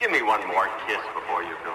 Give me one more kiss before you go.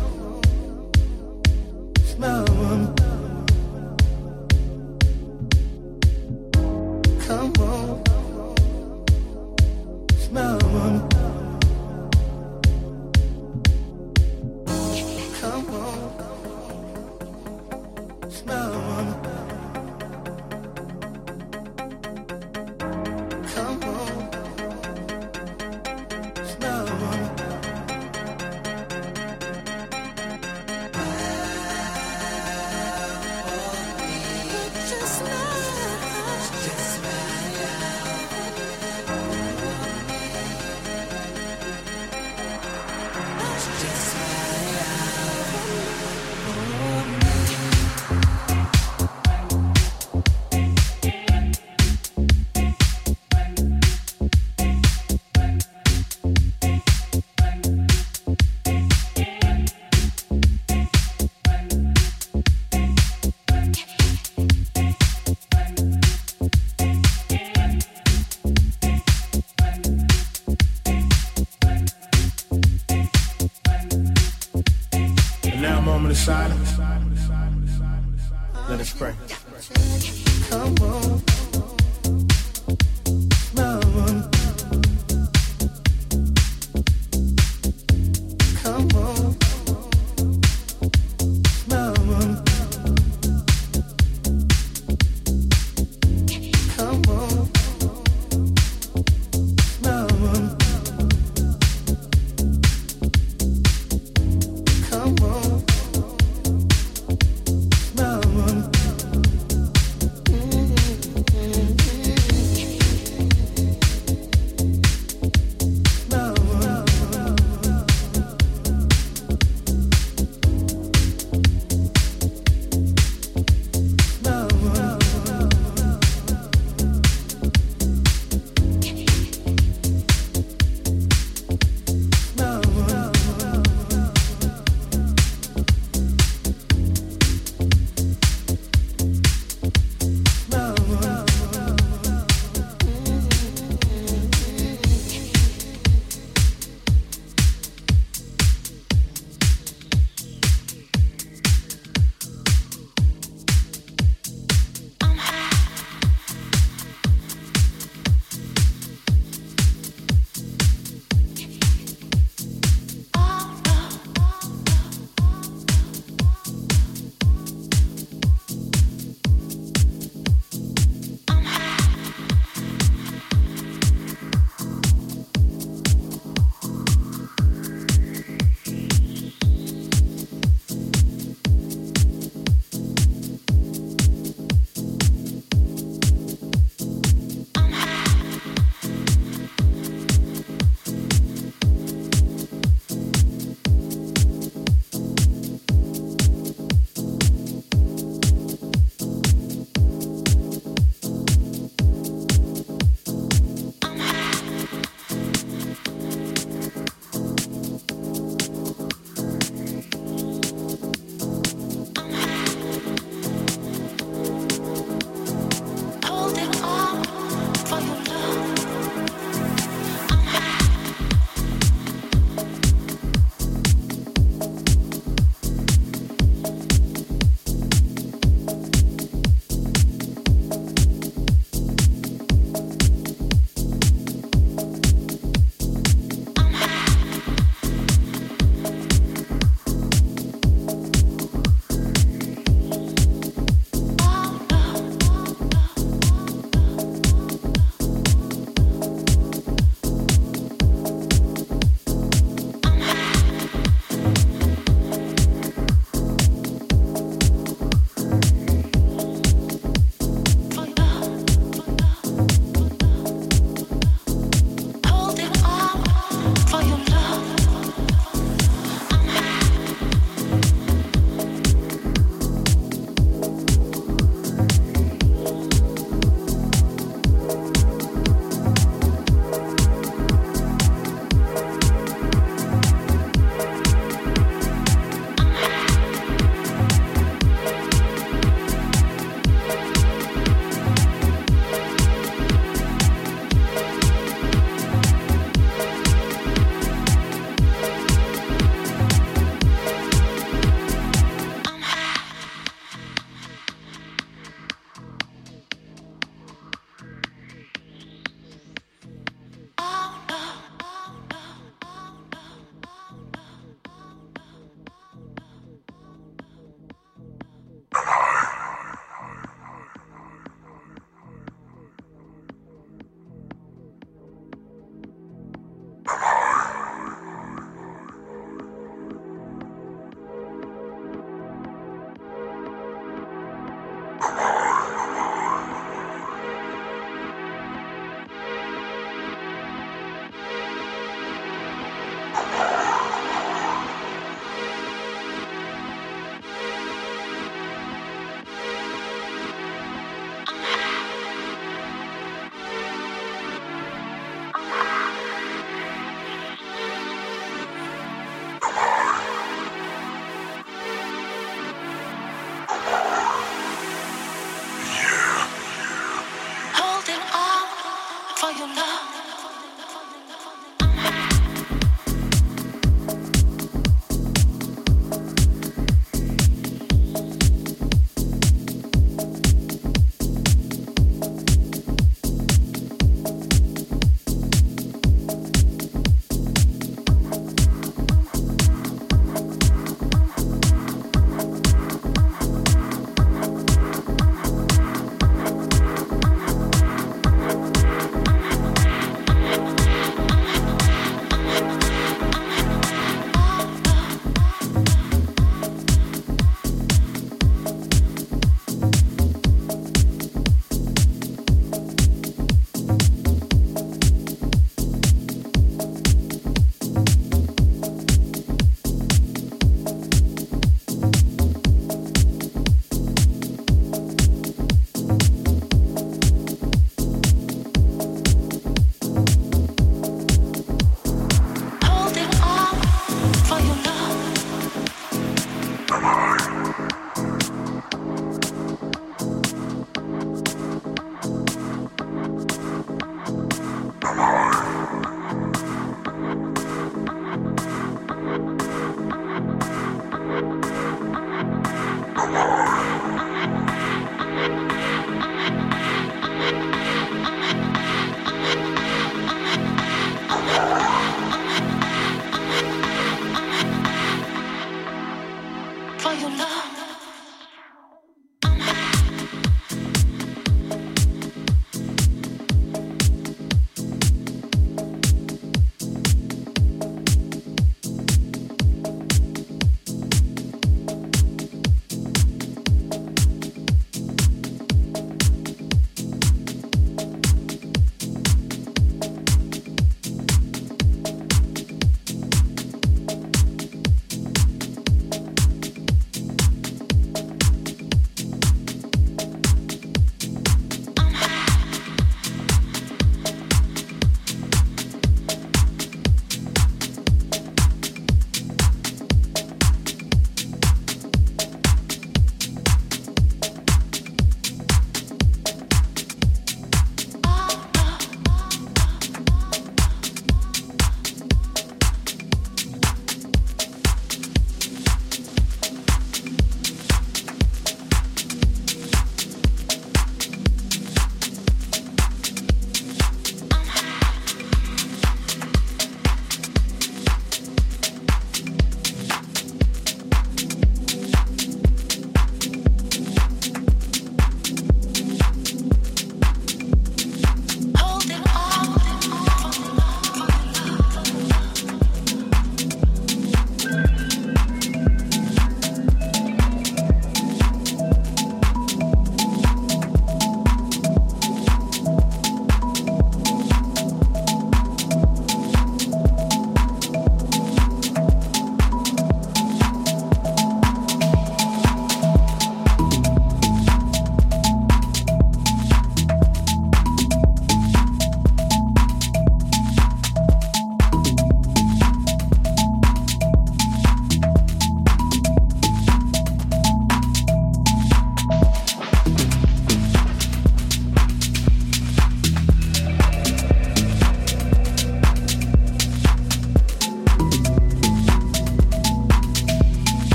for your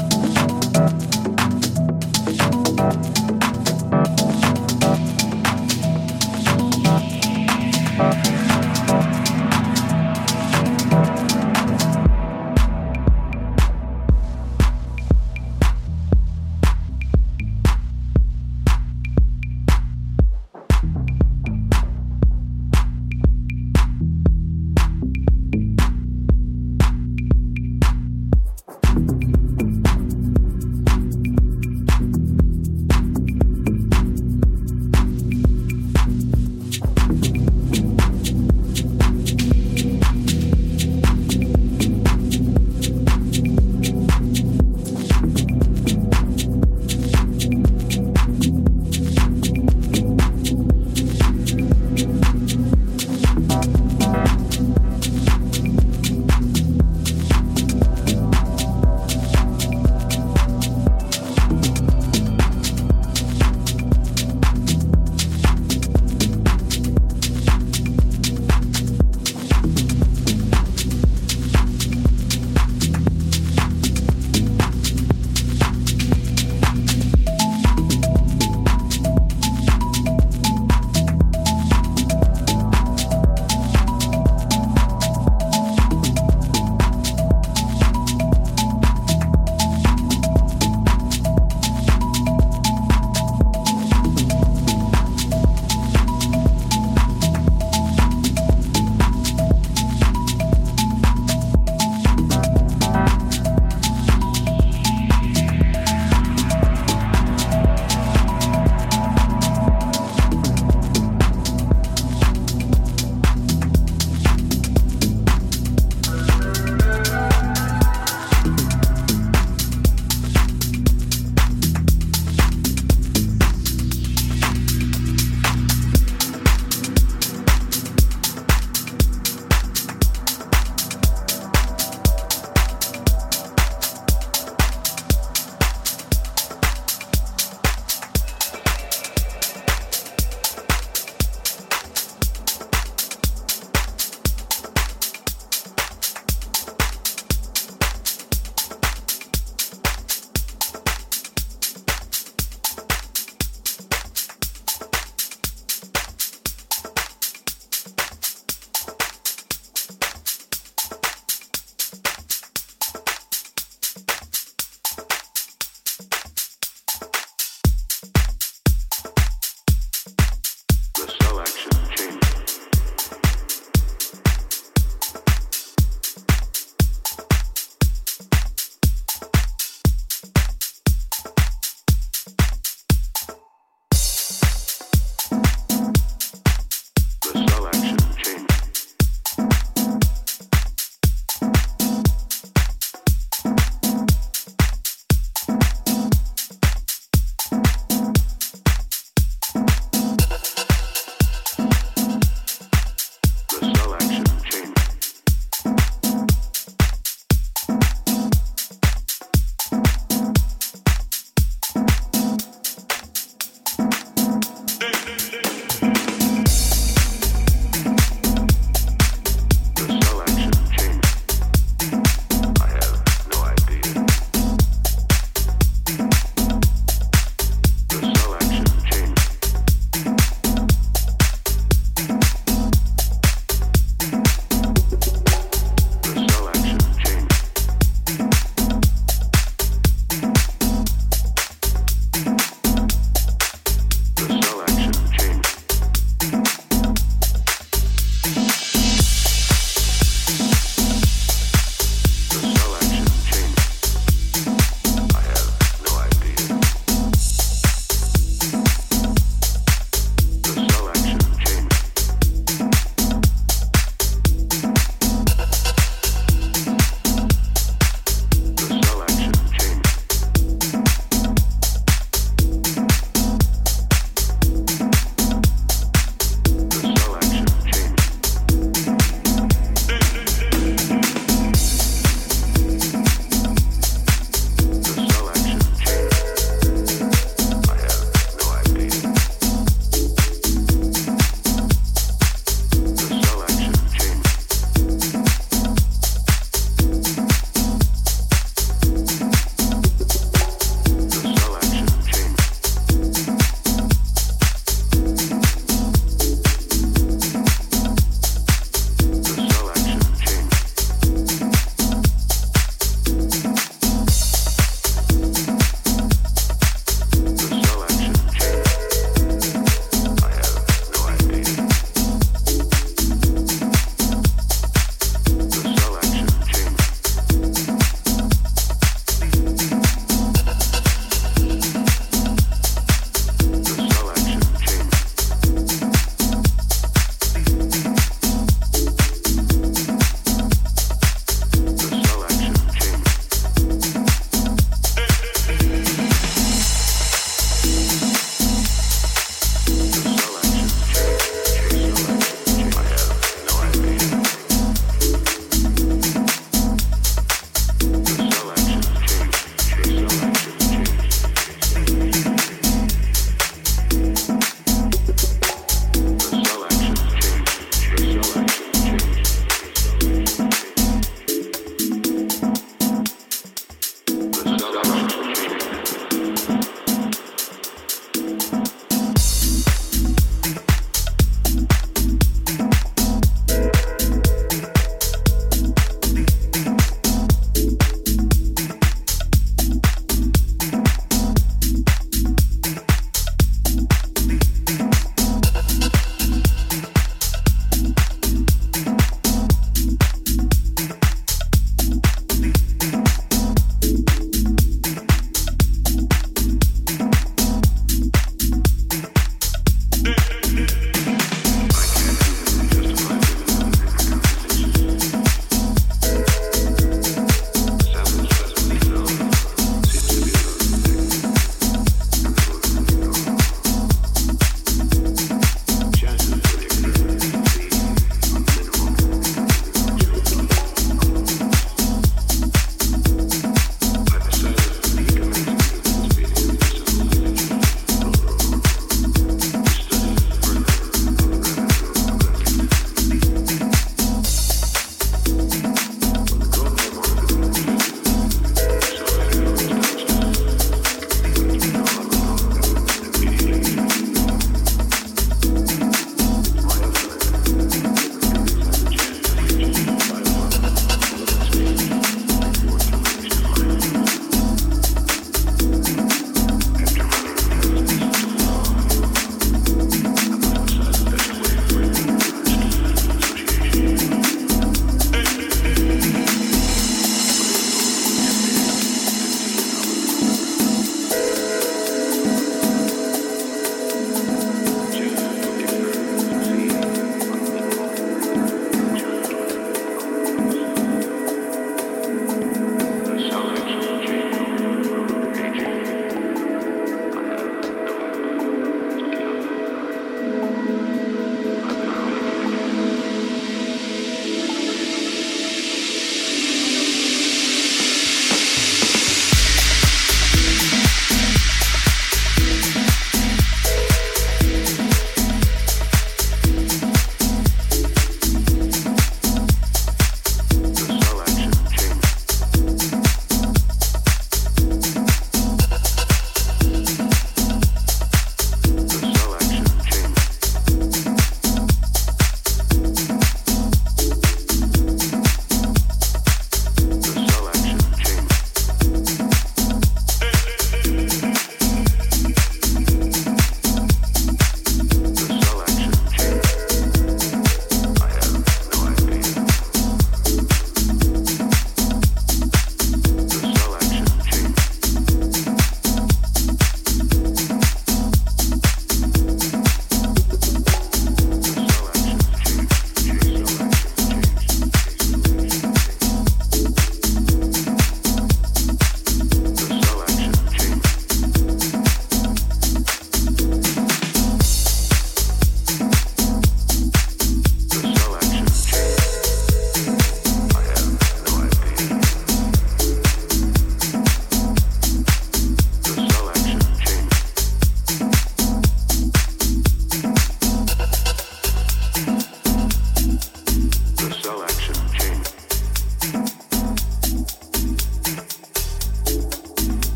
love.